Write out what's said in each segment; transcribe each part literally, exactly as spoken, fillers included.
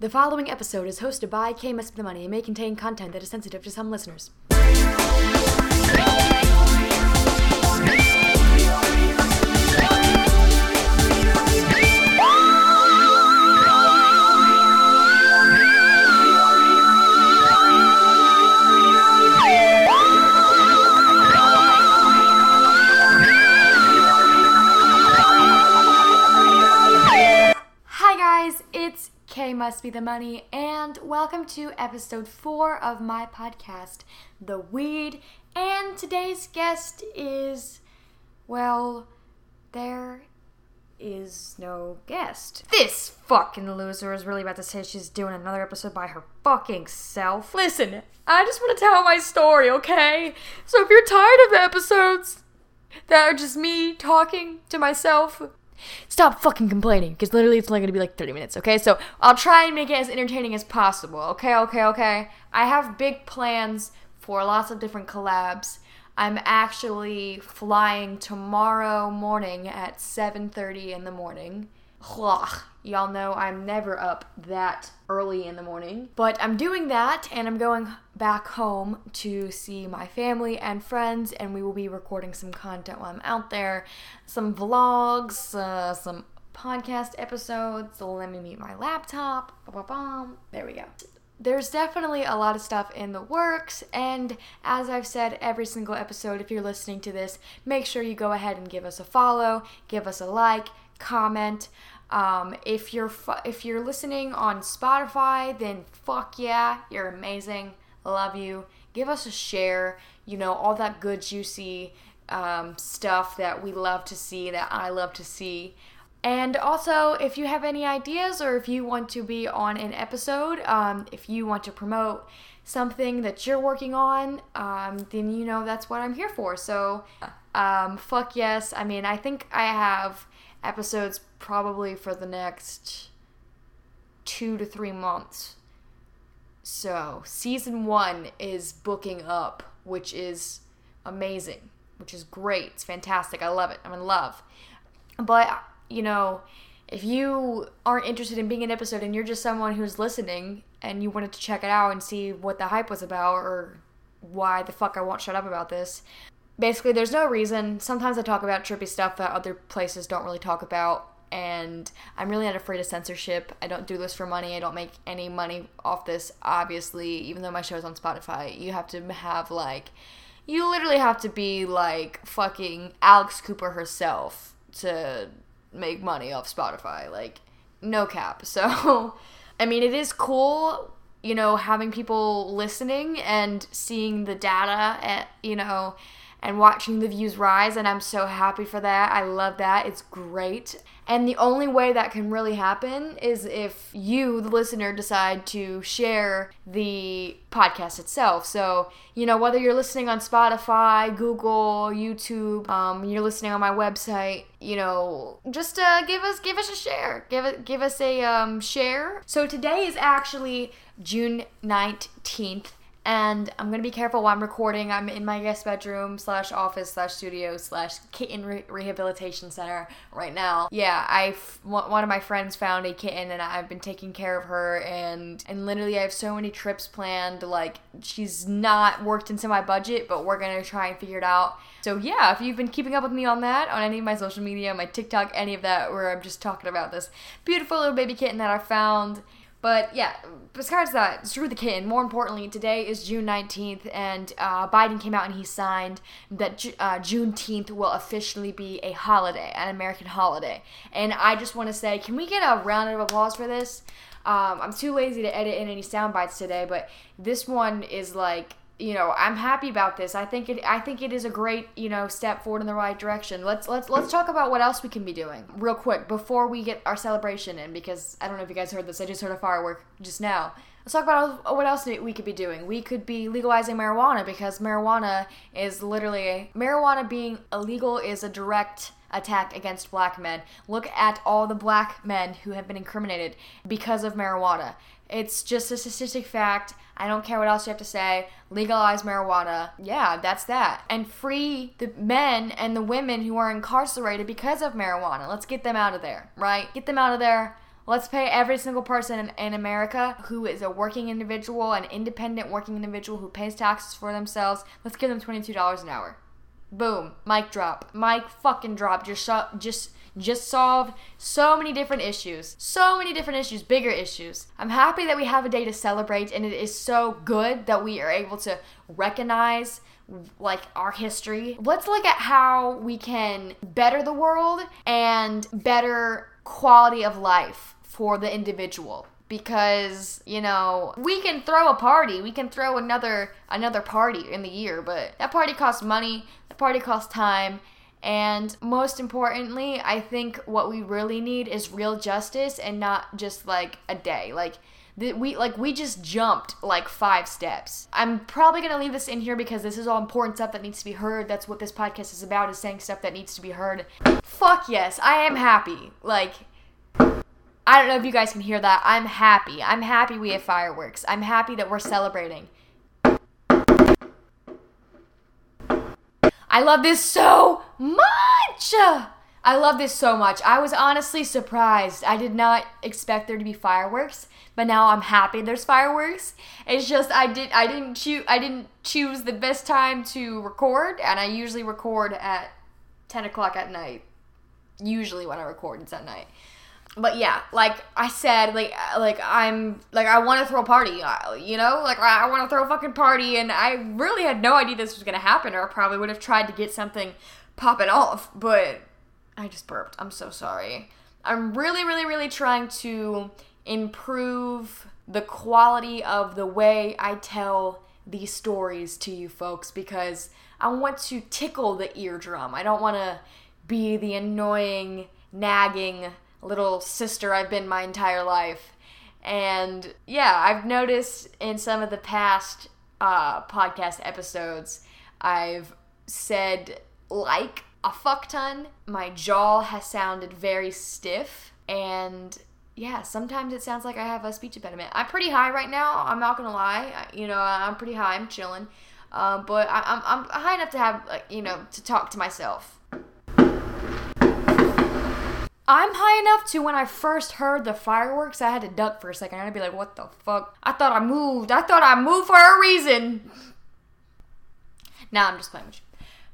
The following episode is hosted by K-Mess With The Money and may contain content that is sensitive to some listeners. Must be the money, and welcome to episode four of my podcast, The Weed. And today's guest is, well, there is no guest. This fucking loser is really about to say she's doing another episode by her fucking self. Listen, I just want to tell my story, okay? So if you're tired of episodes that are just me talking to myself, stop fucking complaining, because literally it's only going to be like thirty minutes, okay? So I'll try and make it as entertaining as possible, okay, okay, okay? I have big plans for lots of different collabs. I'm actually flying tomorrow morning at seven thirty in the morning. Y'all know I'm never up that early in the morning. But I'm doing that, and I'm going back home to see my family and friends, and we will be recording some content while I'm out there. Some vlogs, uh, some podcast episodes. Let me meet my laptop. Ba-ba-bum. There we go. There's definitely a lot of stuff in the works, and as I've said every single episode, if you're listening to this, make sure you go ahead and give us a follow, give us a like, comment. Um, if you're fu- if you're listening on Spotify, then fuck yeah, you're amazing. Love you. Give us a share. You know, all that good juicy um, stuff that we love to see, that I love to see. And also, if you have any ideas or if you want to be on an episode, um, if you want to promote something that you're working on, um, then you know that's what I'm here for. So, um, fuck yes. I mean, I think I have episodes probably for the next two to three months. So season one is booking up, which is amazing, which is great. It's fantastic. I love it. I'm in love. But, you know, if you aren't interested in being an episode and you're just someone who's listening and you wanted to check it out and see what the hype was about or why the fuck I won't shut up about this, basically, there's no reason. Sometimes I talk about trippy stuff that other places don't really talk about, and I'm really not afraid of censorship. I don't do this for money. I don't make any money off this, obviously, even though my show's on Spotify. You have to have, like, you literally have to be, like, fucking Alex Cooper herself to make money off Spotify. Like, no cap. So, I mean, it is cool, you know, having people listening and seeing the data, at, you know, and watching the views rise, and I'm so happy for that. I love that. It's great. And the only way that can really happen is if you, the listener, decide to share the podcast itself. So, you know, whether you're listening on Spotify, Google, YouTube, um, you're listening on my website, you know, just uh, give us give us a share. Give it give us a um, share. So today is actually June nineteenth. And I'm going to be careful while I'm recording. I'm in my guest bedroom slash office slash studio slash kitten re- rehabilitation center right now. Yeah, I f- one of my friends found a kitten and I've been taking care of her. And, and literally I have so many trips planned. Like, she's not worked into my budget, but we're going to try and figure it out. So yeah, if you've been keeping up with me on that, on any of my social media, my TikTok, any of that, where I'm just talking about this beautiful little baby kitten that I found. But yeah, besides that, screw the kid. More importantly, today is June nineteenth, and uh, Biden came out and he signed that Ju- uh, Juneteenth will officially be a holiday, an American holiday. And I just want to say, can we get a round of applause for this? Um, I'm too lazy to edit in any sound bites today, but this one is like, you know, I'm happy about this. I think it. I think it is a great, you know, step forward in the right direction. Let's let's let's talk about what else we can be doing real quick before we get our celebration in. Because I don't know if you guys heard this. I just heard a firework just now. Let's talk about what else we could be doing. We could be legalizing marijuana, because marijuana is literally marijuana being illegal is a direct attack against black men. Look at all the black men who have been incriminated because of marijuana. It's just a statistic fact. I don't care what else you have to say. Legalize marijuana. Yeah, that's that. And free the men and the women who are incarcerated because of marijuana. Let's get them out of there, right? Get them out of there. Let's pay every single person in, in America who is a working individual, an independent working individual who pays taxes for themselves. Let's give them twenty-two dollars an hour. Boom. Mic drop. Mic fucking drop. Just sh- just just solved so many different issues. So many different issues. Bigger issues. I'm happy that we have a day to celebrate, and it is so good that we are able to recognize like our history. Let's look at how we can better the world and better quality of life for the individual. Because, you know, we can throw a party. We can throw another another party in the year, but that party costs money, that party costs time, and most importantly, I think what we really need is real justice and not just like a day. Like th- we like we just jumped like five steps. I'm probably gonna leave this in here because this is all important stuff that needs to be heard. That's what this podcast is about, is saying stuff that needs to be heard. Fuck yes, I am happy. Like, I don't know if you guys can hear that. I'm happy. I'm happy we have fireworks. I'm happy that we're celebrating. I love this so much. I love this so much. I was honestly surprised. I did not expect there to be fireworks, but now I'm happy there's fireworks. It's just I did I didn't choose I didn't choose the best time to record, and I usually record at ten o'clock at night. Usually when I record, it's at night. But yeah, like I said, like like I'm like I want to throw a party, you know, like I, I want to throw a fucking party, and I really had no idea this was gonna happen, or I probably would have tried to get something popping off. But I just burped. I'm so sorry. I'm really, really, really trying to improve the quality of the way I tell these stories to you folks, because I want to tickle the eardrum. I don't want to be the annoying, nagging little sister I've been my entire life. And yeah, I've noticed in some of the past uh, podcast episodes, I've said like a fuck ton. My jaw has sounded very stiff, and yeah, sometimes it sounds like I have a speech impediment. I'm pretty high right now, I'm not gonna lie. You know, I'm pretty high, I'm chilling, uh, but I- I'm-, I'm high enough to have, uh, you know, to talk to myself. I'm high enough to when I first heard the fireworks, I had to duck for a second. I had to be like, what the fuck? I thought I moved. I thought I moved for a reason. Nah, I'm just playing with you.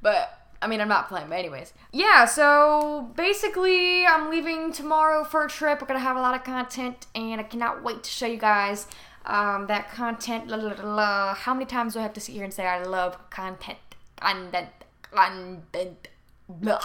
But, I mean, I'm not playing, but anyways. Yeah, so basically, I'm leaving tomorrow for a trip. We're going to have a lot of content, and I cannot wait to show you guys um, that content. La, la, la, la. How many times do I have to sit here and say I love content? Content. Content. Blah.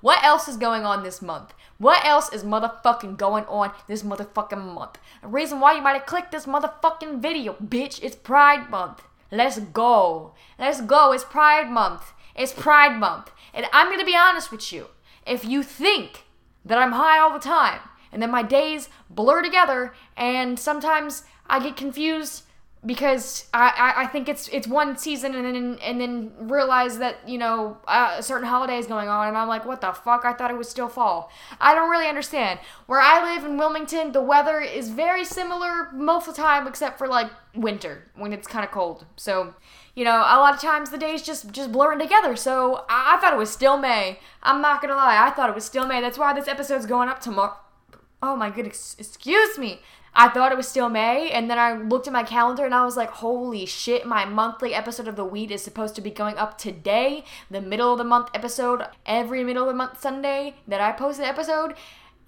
What else is going on this month? What else is motherfucking going on this motherfucking month? The reason why you might have clicked this motherfucking video, bitch, it's Pride Month. Let's go. Let's go. It's Pride Month. It's Pride Month. And I'm going to be honest with you. If you think that I'm high all the time and that my days blur together and sometimes I get confused because I, I, I think it's it's one season and then and then realize that, you know, uh, a certain holiday is going on, and I'm like, what the fuck? I thought it was still fall. I don't really understand. Where I live in Wilmington, the weather is very similar most of the time, except for like winter when it's kind of cold. So, you know, a lot of times the days just just blurring together. So I, I thought it was still May. I'm not gonna lie, I thought it was still May. That's why this episode's going up tomorrow. Oh my goodness, excuse me. I thought it was still May, and then I looked at my calendar, and I was like, holy shit, my monthly episode of The Weed is supposed to be going up today, the middle of the month episode, every middle of the month Sunday that I post an episode.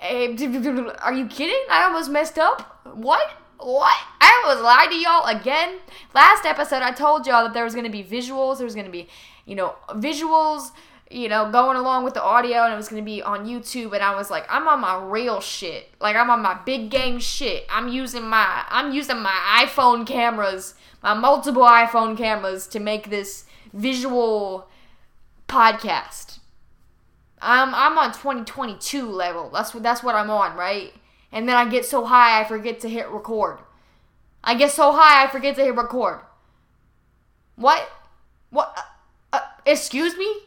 Are you kidding? I almost messed up. What? What? I almost lied to y'all again. Last episode, I told y'all that there was going to be visuals, there was going to be, you know, visuals, you know, going along with the audio, and it was going to be on YouTube, and I was like, I'm on my real shit. Like, I'm on my big game shit. I'm using my, I'm using my iPhone cameras, my multiple iPhone cameras to make this visual podcast. I'm, I'm on twenty twenty-two level. That's what, that's what I'm on, right? And then I get so high, I forget to hit record. I get so high, I forget to hit record. What? What? Uh, uh, excuse me?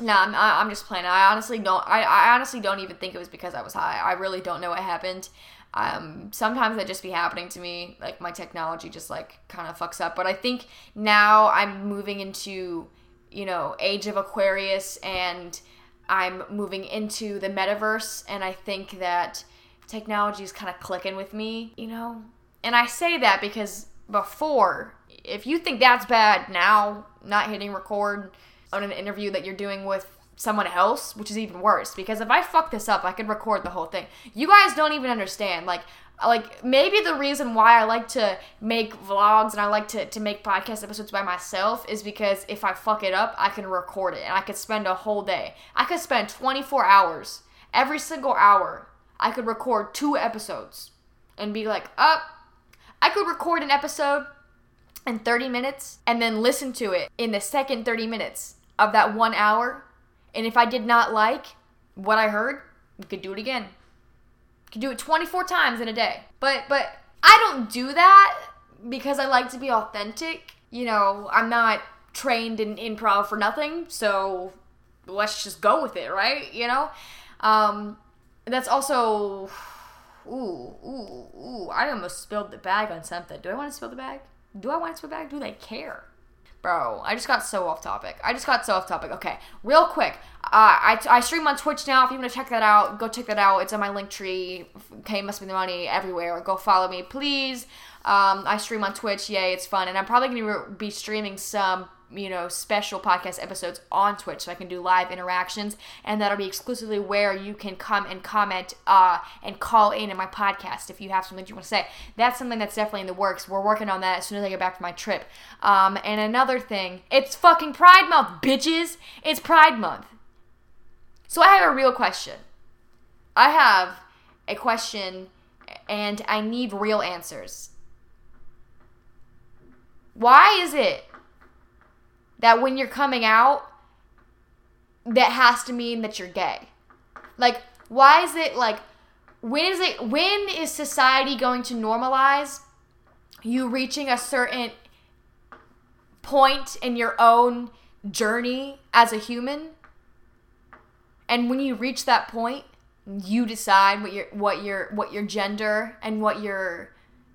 No, I'm, I'm just playing. I honestly don't. I, I honestly don't even think it was because I was high. I really don't know what happened. Um, sometimes that just be happening to me. Like my technology just like kind of fucks up. But I think now I'm moving into, you know, age of Aquarius, and I'm moving into the metaverse. And I think that technology is kind of clicking with me, you know? And I say that because before, if you think that's bad now, not hitting record on an interview that you're doing with someone else, which is even worse, because if I fuck this up, I could record the whole thing. You guys don't even understand. Like, like maybe the reason why I like to make vlogs and I like to, to make podcast episodes by myself is because if I fuck it up, I can record it and I could spend a whole day. I could spend twenty-four hours, every single hour, I could record two episodes and be like, up. Oh, I could record an episode in thirty minutes and then listen to it in the second thirty minutes of that one hour. And if I did not like what I heard, we could do it again. We could do it twenty-four times in a day. But but I don't do that because I like to be authentic. You know, I'm not trained in improv for nothing, so let's just go with it, right? You know? Um, that's also... Ooh, ooh, ooh, I almost spilled the bag on something. Do I want to spill the bag? Do I want to spill the bag? Do they care? Bro, I just got so off topic. I just got so off topic. Okay, real quick. Uh, I, I stream on Twitch now. If you want to check that out, go check that out. It's on my link tree. Okay, must be the money everywhere. Go follow me, please. Um, I stream on Twitch. Yay, it's fun. And I'm probably going to re- be streaming some, you know, special podcast episodes on Twitch so I can do live interactions, and that'll be exclusively where you can come and comment uh, and call in in my podcast if you have something you want to say. That's something that's definitely in the works. We're working on that as soon as I get back from my trip. Um, and another thing, it's fucking Pride Month, bitches! It's Pride Month. So I have a real question. I have a question, and I need real answers. Why is it that when you're coming out, that has to mean that you're gay? Like, why is it, like, when is it, when is society going to normalize you reaching a certain point in your own journey as a human? And when you reach that point, you decide what your, what your, what your gender and what your,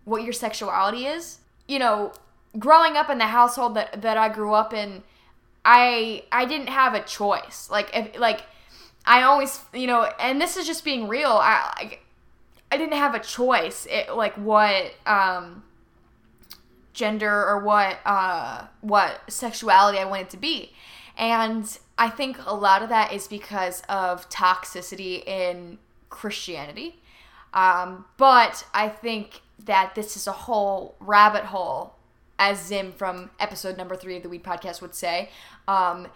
what your sexuality is. You know, growing up in the household that, that I grew up in, I I didn't have a choice. Like, if, like I always, you know, and this is just being real, I I didn't have a choice, it, like, what um, gender or what, uh, what sexuality I wanted to be. And I think a lot of that is because of toxicity in Christianity. Um, but I think that this is a whole rabbit hole, as Zim from episode number three of the Weed Podcast would say, um,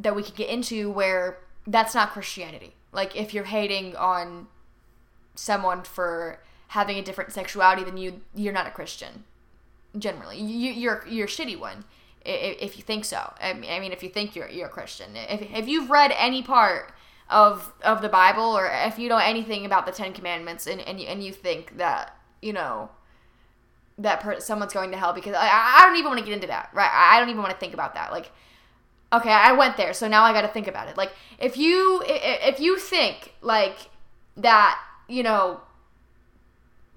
that we could get into, where that's not Christianity. Like, if you're hating on someone for having a different sexuality than you, you're not a Christian, generally. You, you're you're a shitty one, if, if you think so. I mean, if you think you're you're a Christian. If, if you've read any part of of the Bible, or if you know anything about the Ten Commandments, and, and, you, and you think that, you know, that per- someone's going to hell, because I, I don't even want to get into that, right? I don't even want to think about that. Like, okay, I went there, so now I got to think about it. Like, if you, if you think, like, that, you know,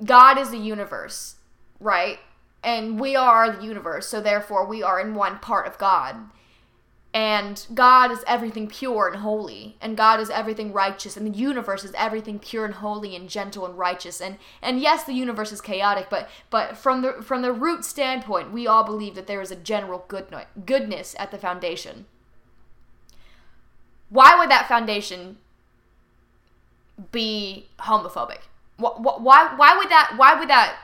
God is the universe, right? And we are the universe, so therefore we are in one part of God. And God is everything pure and holy, and God is everything righteous, and the universe is everything pure and holy and gentle and righteous. And, and yes, the universe is chaotic, but but from the from the root standpoint, we all believe that there is a general good, goodness at the foundation. Why would that foundation be homophobic? Why why, why would that why would that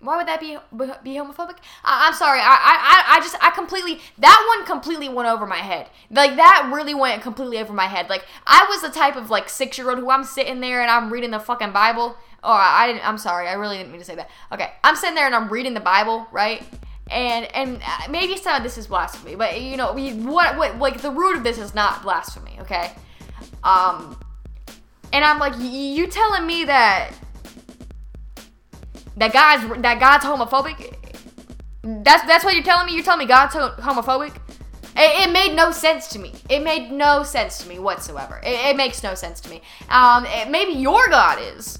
Why would that be be homophobic? I, I'm sorry. I, I I just I completely that one completely went over my head. Like, that really went completely over my head. Like, I was the type of, like, six year old who I'm sitting there and I'm reading the fucking Bible. Oh, I didn't. I'm sorry. I really didn't mean to say that. Okay, I'm sitting there and I'm reading the Bible, right? And and maybe some of this is blasphemy, but, you know, what what like the root of this is not blasphemy, okay? Um, and I'm like, you telling me that? That God's that God's homophobic? That's that's what you're telling me? You're telling me God's homophobic? It, it made no sense to me. It made no sense to me whatsoever. It, it makes no sense to me. Um, it, maybe your God is,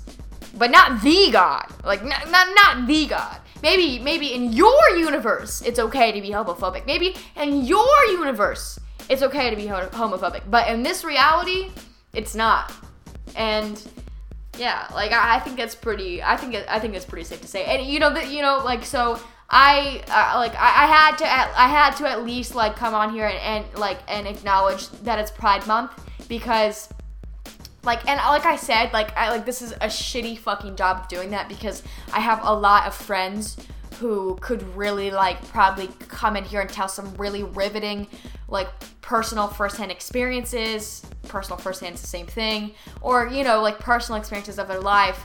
but not the God. Like, not, not not the God. Maybe maybe in your universe it's okay to be homophobic. Maybe in your universe it's okay to be homophobic. But in this reality, it's not. And Yeah, like I, I think it's pretty. I think it, I think it's pretty safe to say. And you know that you know like so. I uh, like I, I had to at, I had to at least like come on here and, and like and acknowledge that it's Pride Month, because like and like I said like I like this is a shitty fucking job of doing that, because I have a lot of friends who could really like probably come in here and tell some really riveting like personal firsthand experiences. Personal firsthand is the same thing, or you know like personal experiences of their life.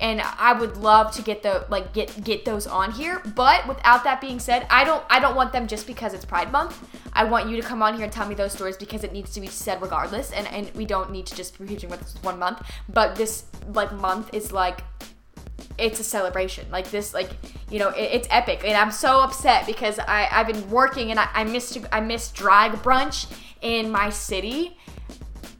And I would love to get the like get get those on here. But without that being said, I don't I don't want them just because it's Pride Month. I want you to come on here and tell me those stories, because it needs to be said regardless. And, and we don't need to just be reaching with this one month. But this like month is like it's a celebration. Like this like you know it, it's epic. And I'm so upset because I I've been working and I, I missed I missed drag brunch in my city.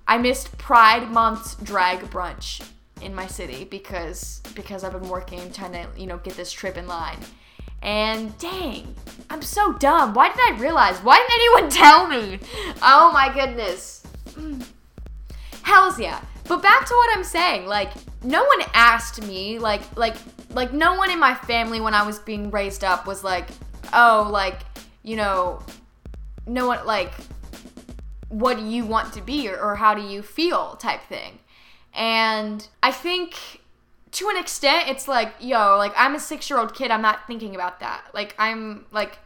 I missed Pride Month's drag brunch in my city because because I've been working trying to you know get this trip in line, and dang, I'm so dumb. Why didn't I realize? Why didn't anyone tell me? Oh my goodness. Mm. Hells yeah. But back to what I'm saying, like no one asked me, like like like no one in my family when I was being raised up was like, oh like you know, no one like, what do you want to be or, or how do you feel type thing. And I think to an extent it's like, yo, like I'm a six-year-old kid, I'm not thinking about that. Like I'm like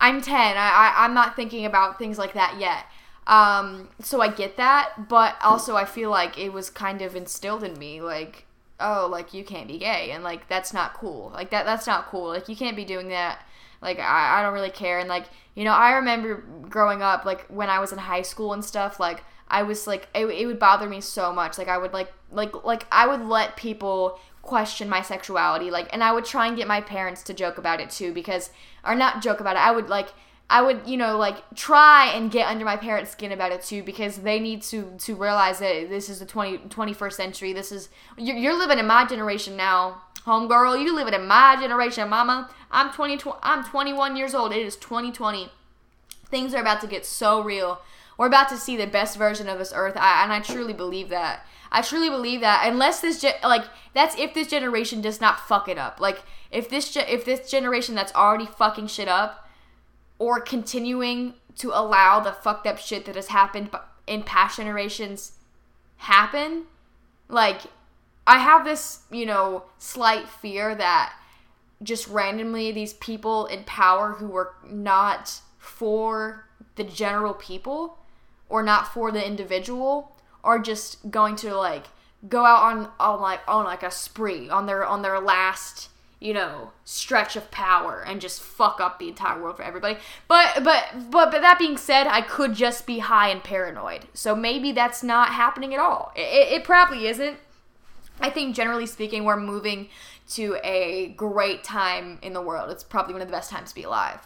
I'm ten. I, I I'm not thinking about things like that yet. Um so I get that, but also I feel like it was kind of instilled in me, like, oh, like you can't be gay, and like that's not cool. Like that that's not cool. Like you can't be doing that. Like I, I don't really care. And like, you know, I remember growing up, like when I was in high school and stuff, like I was like, it, it would bother me so much. Like I would like, like, like I would let people question my sexuality. Like, and I would try and get my parents to joke about it too, because, or not joke about it. I would like, I would, you know, like try and get under my parents' skin about it too, because they need to, to realize that this is the twenty, twenty-first century. This is, you're, you're living in my generation now, homegirl. You living in my generation, mama. I'm twenty, tw- I'm twenty-one years old. It is twenty twenty. Things are about to get so real. We're about to see the best version of this earth, I, and I truly believe that. I truly believe that. Unless this, ge- like, that's if this generation does not fuck it up. Like, if this, ge- if this generation that's already fucking shit up, or continuing to allow the fucked up shit that has happened in past generations happen, like, I have this, you know, slight fear that just randomly these people in power who were not for the general people, or not for the individual, are just going to like go out on, on like on like a spree on their on their last, you know, stretch of power, and just fuck up the entire world for everybody. But but but but that being said, I could just be high and paranoid. So maybe that's not happening at all. It, it, it probably isn't. I think generally speaking, we're moving to a great time in the world. It's probably one of the best times to be alive.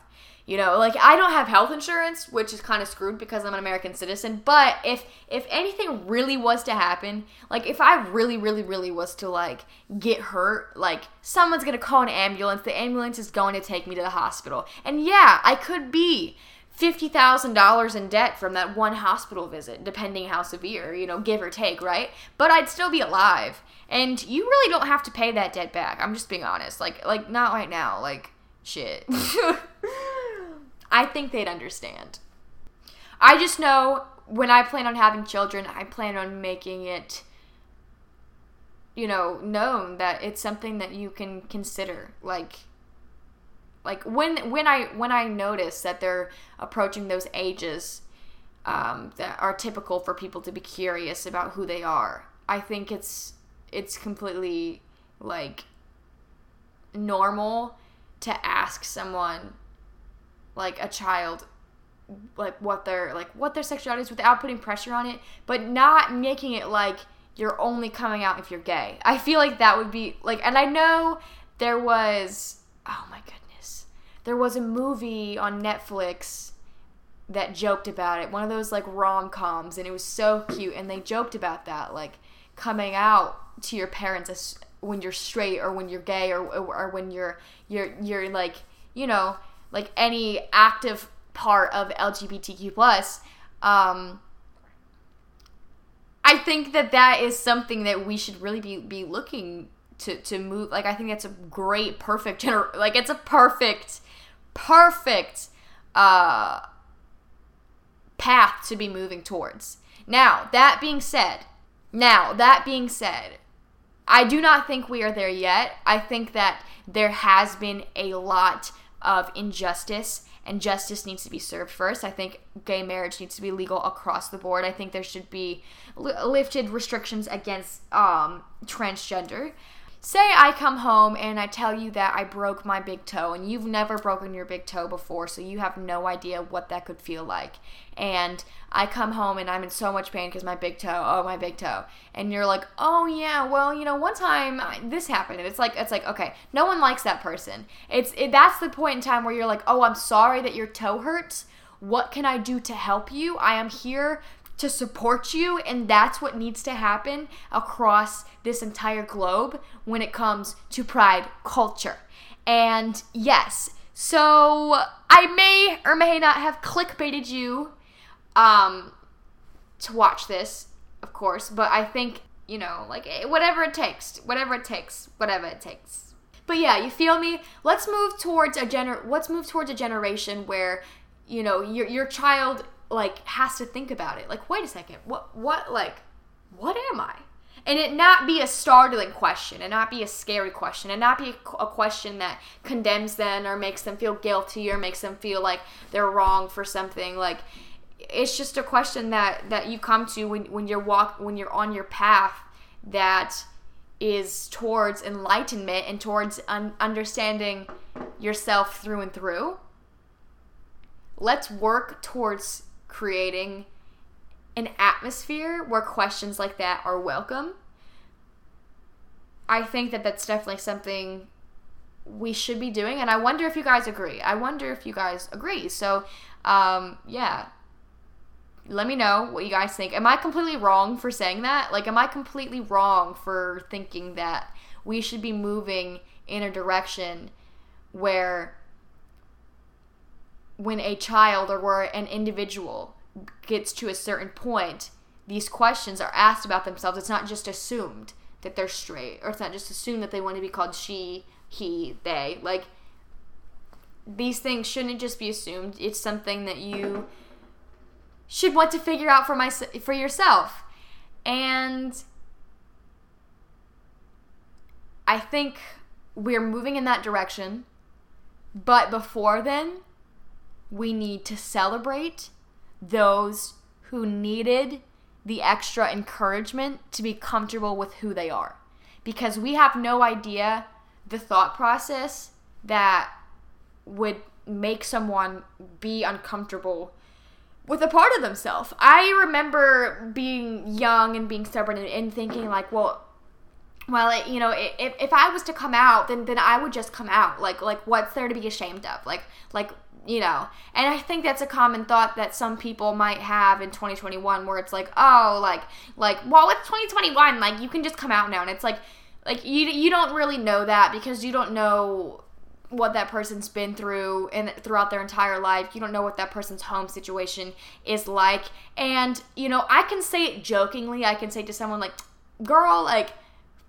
You know, like, I don't have health insurance, which is kind of screwed because I'm an American citizen, but if if anything really was to happen, like, if I really, really, really was to, like, get hurt, like, someone's gonna call an ambulance, the ambulance is going to take me to the hospital. And yeah, I could be fifty thousand dollars in debt from that one hospital visit, depending how severe, you know, give or take, right? But I'd still be alive. And you really don't have to pay that debt back. I'm just being honest. Like, like not right now. Like, shit. I think they'd understand. I just know when I plan on having children, I plan on making it, you know, known that it's something that you can consider. Like, like when when I when I notice that they're approaching those ages um, that are typical for people to be curious about who they are, I think it's it's completely like normal to ask someone, like a child, like what their like what their sexuality is, without putting pressure on it, but not making it like you're only coming out if you're gay. I feel like that would be like, and I know there was oh my goodness, there was a movie on Netflix that joked about it, one of those like rom-coms, and it was so cute, and they joked about that, like coming out to your parents as, when you're straight or when you're gay or or when you're you're you're like you know. Like any active part of L G B T Q plus, um, I think that that is something that we should really be, be looking to, to move. Like, I think that's a great, perfect, gener- like, it's a perfect, perfect uh, path to be moving towards. Now, that being said, now, that being said, I do not think we are there yet. I think that there has been a lot of injustice, and justice needs to be served first. I think gay marriage needs to be legal across the board. I think there should be l- lifted restrictions against um, transgender. Say I come home and I tell you that I broke my big toe, and you've never broken your big toe before, so you have no idea what that could feel like. And I come home and I'm in so much pain because my big toe, oh, my big toe. And you're like, oh, yeah, well, you know, one time I, this happened. And it's like, it's like, okay, no one likes that person. It's it, that's the point in time where you're like, oh, I'm sorry that your toe hurts. What can I do to help you? I am here to support you, and that's what needs to happen across this entire globe when it comes to pride culture. And yes, so I may or may not have clickbaited you um, to watch this, of course, but I think, you know, like, whatever it takes, whatever it takes, whatever it takes. But yeah, you feel me? Let's move towards a gener- let's move towards a generation where, you know, your your child, like, has to think about it. Like, wait a second, what, what, like, what am I? And it not be a startling question, and not be a scary question, and not be a, a question that condemns them or makes them feel guilty or makes them feel like they're wrong for something. Like, it's just a question that, that you come to when, when you're walk, when you're on your path that is towards enlightenment and towards un- understanding yourself through and through. Let's work towards creating an atmosphere where questions like that are welcome. I think that that's definitely something we should be doing, and I wonder if you guys agree. I wonder if you guys agree. So, um, yeah. Let me know what you guys think. Am I completely wrong for saying that? Like, am I completely wrong for thinking that we should be moving in a direction where, when a child or where an individual gets to a certain point, these questions are asked about themselves? It's not just assumed that they're straight, or it's not just assumed that they want to be called she, he, they. Like, these things shouldn't just be assumed. It's something that you should want to figure out for my, for yourself. And I think we're moving in that direction. But before then, we need to celebrate those who needed the extra encouragement to be comfortable with who they are. Because we have no idea the thought process that would make someone be uncomfortable with a part of themselves. I remember being young and being stubborn and, and thinking like, well, well, it, you know, if if I was to come out, then then I would just come out. Like, like what's there to be ashamed of? Like, like, you know, and I think that's a common thought that some people might have in twenty twenty-one, where it's like, oh, like, like, well, it's twenty twenty-one, like, you can just come out now. And it's like, like, you you don't really know that, because you don't know what that person's been through and throughout their entire life. You don't know what that person's home situation is like. And, you know, I can say it jokingly. I can say to someone like, girl, like,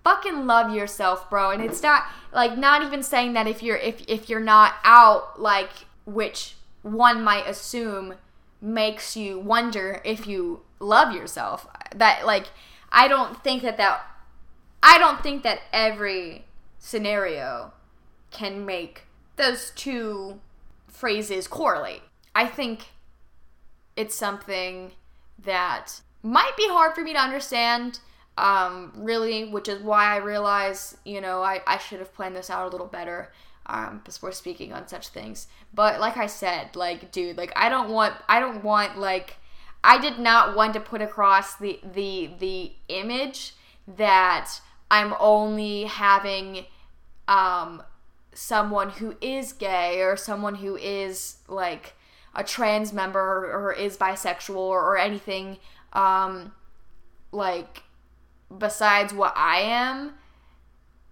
fucking love yourself, bro. And it's not, like, not even saying that if you're, if, if you're not out, like, which one might assume makes you wonder if you love yourself. That, like, I don't think that that, I don't think that every scenario can make those two phrases correlate. I think it's something that might be hard for me to understand, um, really, which is why I realize, you know, I, I should have planned this out a little better. Um, before speaking on such things. But like I said, like, dude, like, I don't want, I don't want, like, I did not want to put across the, the, the image that I'm only having, um, someone who is gay, or someone who is, like, a trans member, or, or is bisexual, or, or anything, um, like, besides what I am.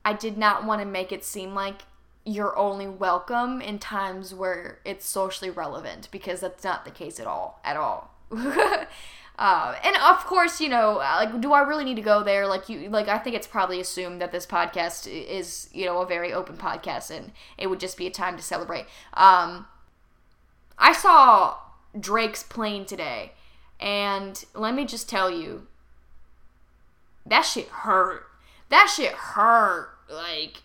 I did not want to make it seem like you're only welcome in times where it's socially relevant, because that's not the case at all, at all. Uh, and of course, you know, like, do I really need to go there? Like, you, like, I think it's probably assumed that this podcast is, you know, a very open podcast, and it would just be a time to celebrate. Um, I saw Drake's plane today, and let me just tell you, that shit hurt. That shit hurt. Like,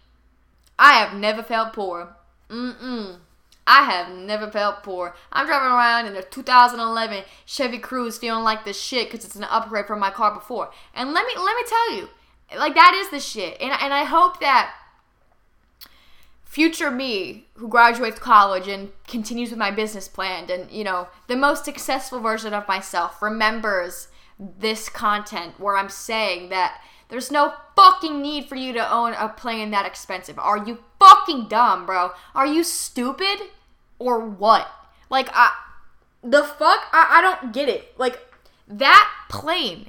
I have never felt poor. Mm-mm. I have never felt poor. I'm driving around in a two thousand eleven Chevy Cruze feeling like this shit because it's an upgrade from my car before. And let me let me tell you, like, that is the shit. And, and I hope that future me, who graduates college and continues with my business plan and, you know, the most successful version of myself, remembers this content where I'm saying that there's no fucking need for you to own a plane that expensive. Are you fucking dumb, bro? Are you stupid or what? Like, I, the fuck? I, I don't get it. Like, that plane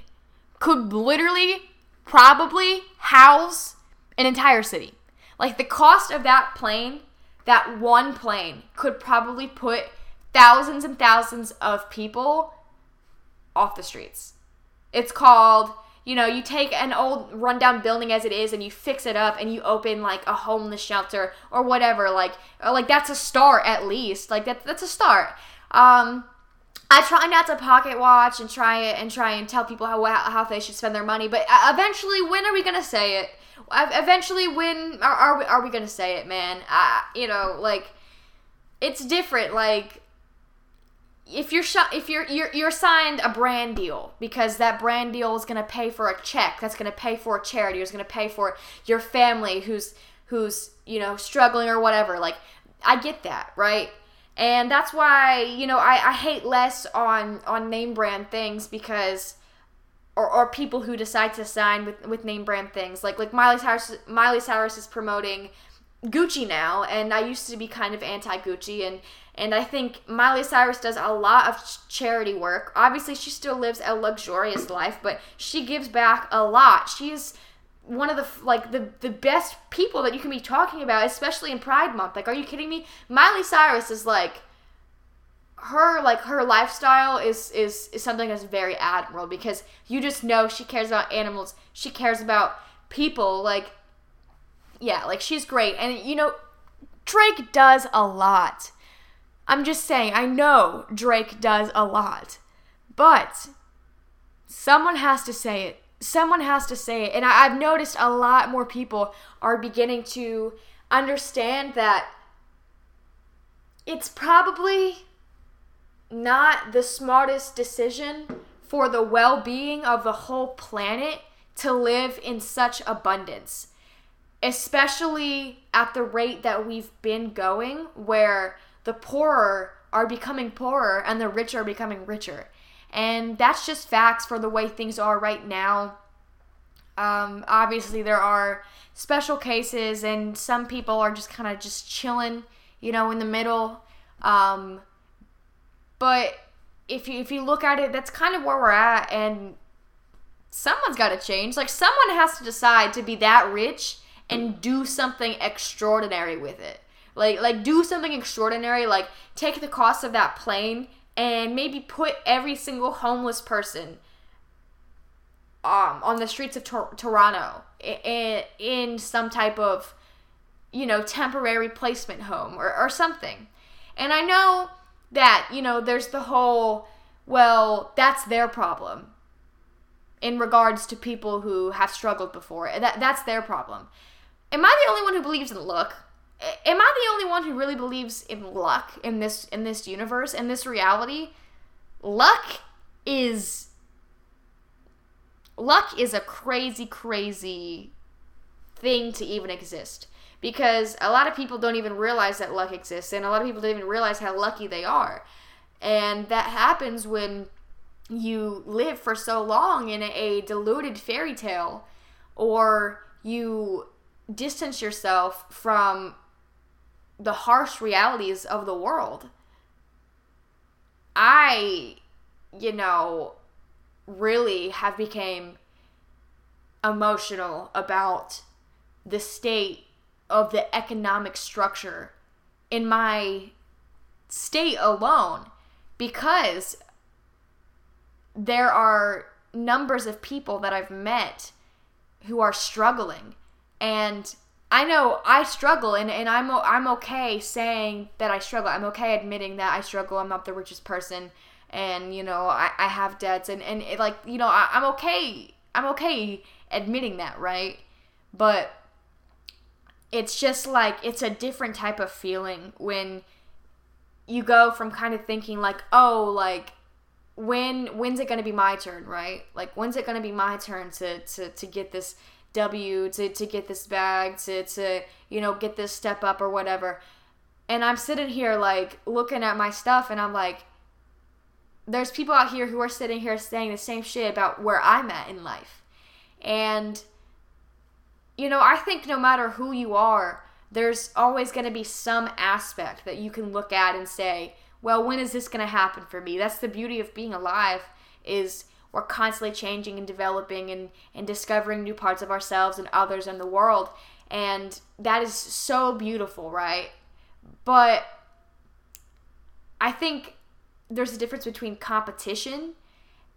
could literally probably house an entire city. Like, the cost of that plane, that one plane, could probably put thousands and thousands of people off the streets. It's called... You know, you take an old rundown building as it is and you fix it up and you open, like, a homeless shelter or whatever. Like, or like that's a start, at least. Like, that that's a start. Um, I try not to pocket watch and try it and try and tell people how how they should spend their money. But eventually, when are we going to say it? Eventually, when are, are we, are we going to say it, man? Uh, you know, like, it's different, like... If you're if you're you're you're signed a brand deal, because that brand deal is gonna pay for a check, that's gonna pay for a charity, it's gonna pay for your family who's who's you know struggling or whatever. Like, I get that, right? And that's why you know I, I hate less on on name brand things, because or or people who decide to sign with with name brand things, like like Miley Cyrus Miley Cyrus is promoting Gucci now, and I used to be kind of anti-Gucci, and and I think Miley Cyrus does a lot of ch- charity work. Obviously, she still lives a luxurious life, but she gives back a lot. She is one of the like the the best people that you can be talking about, especially in Pride Month. Like, are you kidding me? Miley Cyrus is like her like her lifestyle is is, is something that's very admirable, because you just know she cares about animals, she cares about people, like. Yeah, like, she's great. And, you know, Drake does a lot. I'm just saying, I know Drake does a lot. But someone has to say it. Someone has to say it. And I, I've noticed a lot more people are beginning to understand that it's probably not the smartest decision for the well-being of the whole planet to live in such abundance. Especially at the rate that we've been going, where the poorer are becoming poorer and the richer are becoming richer. And that's just facts for the way things are right now. Um, obviously, there are special cases, and some people are just kind of just chilling, you know, in the middle. Um, but if you, if you look at it, that's kind of where we're at, and someone's got to change. Like, someone has to decide to be that rich and do something extraordinary with it. Like, like do something extraordinary. Like, take the cost of that plane and maybe put every single homeless person um, on the streets of Tor- Toronto in, in some type of, you know, temporary placement home or, or something. And I know that, you know, there's the whole, well, that's their problem. In regards to people who have struggled before. That that's their problem. Am I the only one who believes in luck? Am I the only one who really believes in luck in this in this universe, in this reality? Luck is luck is a crazy, crazy thing to even exist, because a lot of people don't even realize that luck exists, and a lot of people don't even realize how lucky they are. And that happens when you live for so long in a deluded fairy tale, or you distance yourself from the harsh realities of the world. I, you know, really have become emotional about the state of the economic structure in my state alone, because there are numbers of people that I've met who are struggling, and I know I struggle, and, and I'm I'm okay saying that I struggle. I'm okay admitting that I struggle. I'm not the richest person, and, you know, I, I have debts, and, and it, like, you know, I, I'm okay. I'm okay admitting that, right? But it's just like, it's a different type of feeling when you go from kind of thinking like, oh, like, when when's it going to be my turn, right? Like, when's it going to be my turn to, to, to get this W, to, to get this bag, to, to, you know, get this step up or whatever. And I'm sitting here, like, looking at my stuff, and I'm like, there's people out here who are sitting here saying the same shit about where I'm at in life. And, you know, I think no matter who you are, there's always going to be some aspect that you can look at and say, well, when is this going to happen for me? That's the beauty of being alive, is we're constantly changing and developing and, and discovering new parts of ourselves and others and the world. And that is so beautiful, right? But I think there's a difference between competition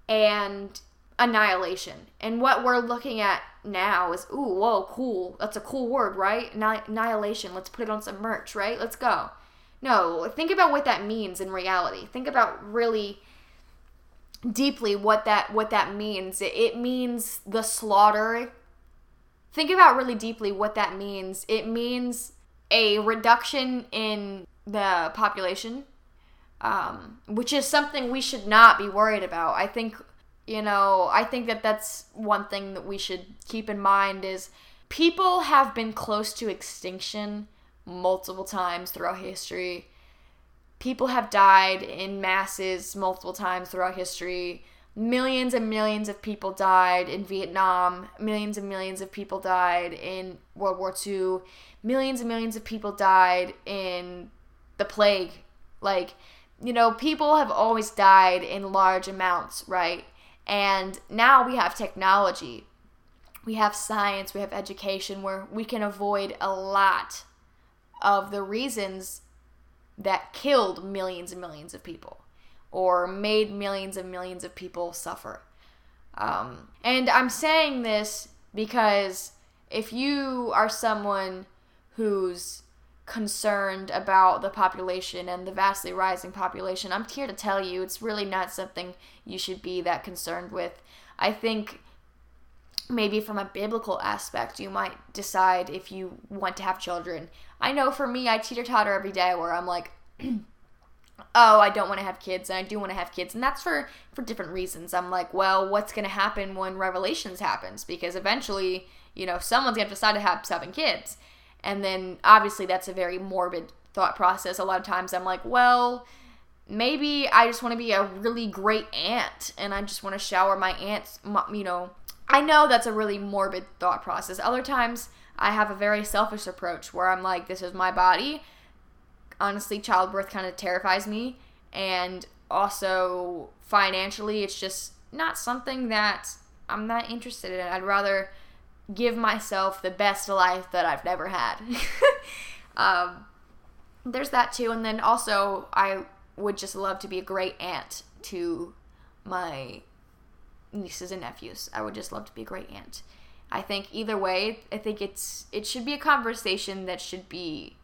and annihilation. And what we're looking at now is, ooh, whoa, cool. That's a cool word, right? Annihilation. Let's put it on some merch, right? Let's go. No, think about what that means in reality. Think about really deeply what that what that means. It means the slaughter. Think about really deeply what that means. It means a reduction in the population, um, which is something we should not be worried about. I think, you know, I think that that's one thing that we should keep in mind is people have been close to extinction multiple times throughout history. People have died in masses multiple times throughout history. Millions and millions of people died in Vietnam. Millions and millions of people died in World War Two. Millions and millions of people died in the plague. Like, you know, people have always died in large amounts, right? And now we have technology. We have science. We have education where we can avoid a lot of the reasons that killed millions and millions of people or made millions and millions of people suffer. Um, and I'm saying this because if you are someone who's concerned about the population and the vastly rising population, I'm here to tell you it's really not something you should be that concerned with. I think maybe from a biblical aspect, you might decide if you want to have children. I know for me, I teeter-totter every day where I'm like, oh, I don't want to have kids, and I do want to have kids. And that's for, for different reasons. I'm like, well, what's going to happen when Revelations happens? Because eventually, you know, someone's going to decide to have seven kids. And then, obviously, that's a very morbid thought process. A lot of times I'm like, well, maybe I just want to be a really great aunt, and I just want to shower my aunts, you know. I know that's a really morbid thought process. Other times, I have a very selfish approach where I'm like, this is my body. Honestly, childbirth kind of terrifies me. And also, financially, it's just not something that I'm that interested in. I'd rather give myself the best life that I've never had. um, there's that, too. And then also, I would just love to be a great aunt to my nieces and nephews. I would just love to be a great aunt. I think either way, I think it's it should be a conversation that should be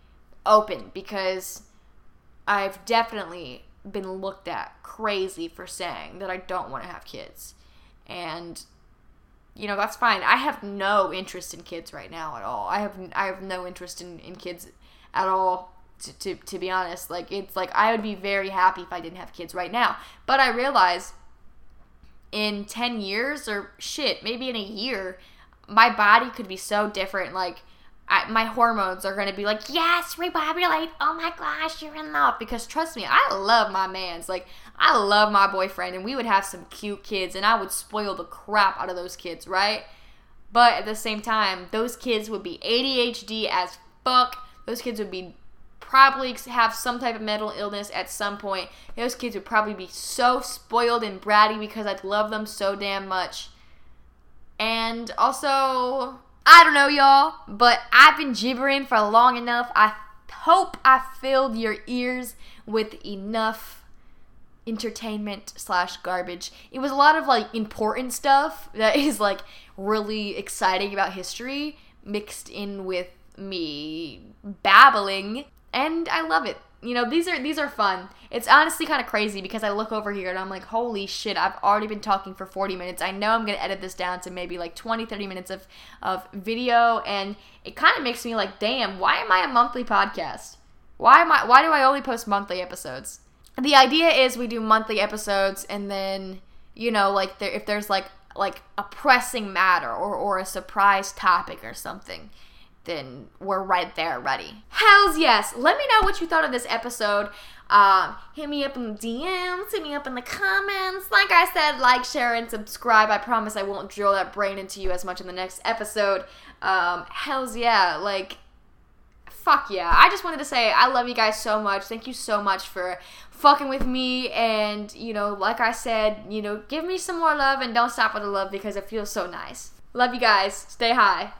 open, because I've definitely been looked at crazy for saying that I don't want to have kids. And, you know, that's fine. I have no interest in kids right now at all. I have I have no interest in, in kids at all, to, to, to be honest. Like, it's like I would be very happy if I didn't have kids right now. But I realize in ten years or shit, maybe in a year, my body could be so different. Like, I, my hormones are going to be like, yes, repopulate. Oh my gosh, you're in love. Because trust me, I love my mans. Like, I love my boyfriend, and we would have some cute kids, and I would spoil the crap out of those kids, right? But at the same time, those kids would be A D H D as fuck. Those kids would be probably have some type of mental illness at some point. Those kids would probably be so spoiled and bratty because I'd love them so damn much. And also, I don't know, y'all, but I've been gibbering for long enough. I hope I filled your ears with enough entertainment slash garbage. It was a lot of, like, important stuff that is, like, really exciting about history mixed in with me babbling, and I love it. You know, these are these are fun. It's honestly kind of crazy because I look over here and I'm like, holy shit, I've already been talking for forty minutes. I know I'm going to edit this down to maybe like twenty, thirty minutes of, of video, and it kind of makes me like, damn, why am I a monthly podcast? Why am I? Why do I only post monthly episodes? The idea is we do monthly episodes, and then, you know, like there, if there's like like a pressing matter or, or a surprise topic or something, then we're right there ready. Hells yes. Let me know what you thought of this episode. Um, hit me up in the D Ms. Hit me up in the comments. Like I said, like, share, and subscribe. I promise I won't drill that brain into you as much in the next episode. Um, hells yeah. Like, fuck yeah. I just wanted to say I love you guys so much. Thank you so much for fucking with me, and, you know, like I said, you know, give me some more love and don't stop with the love because it feels so nice. Love you guys. Stay high.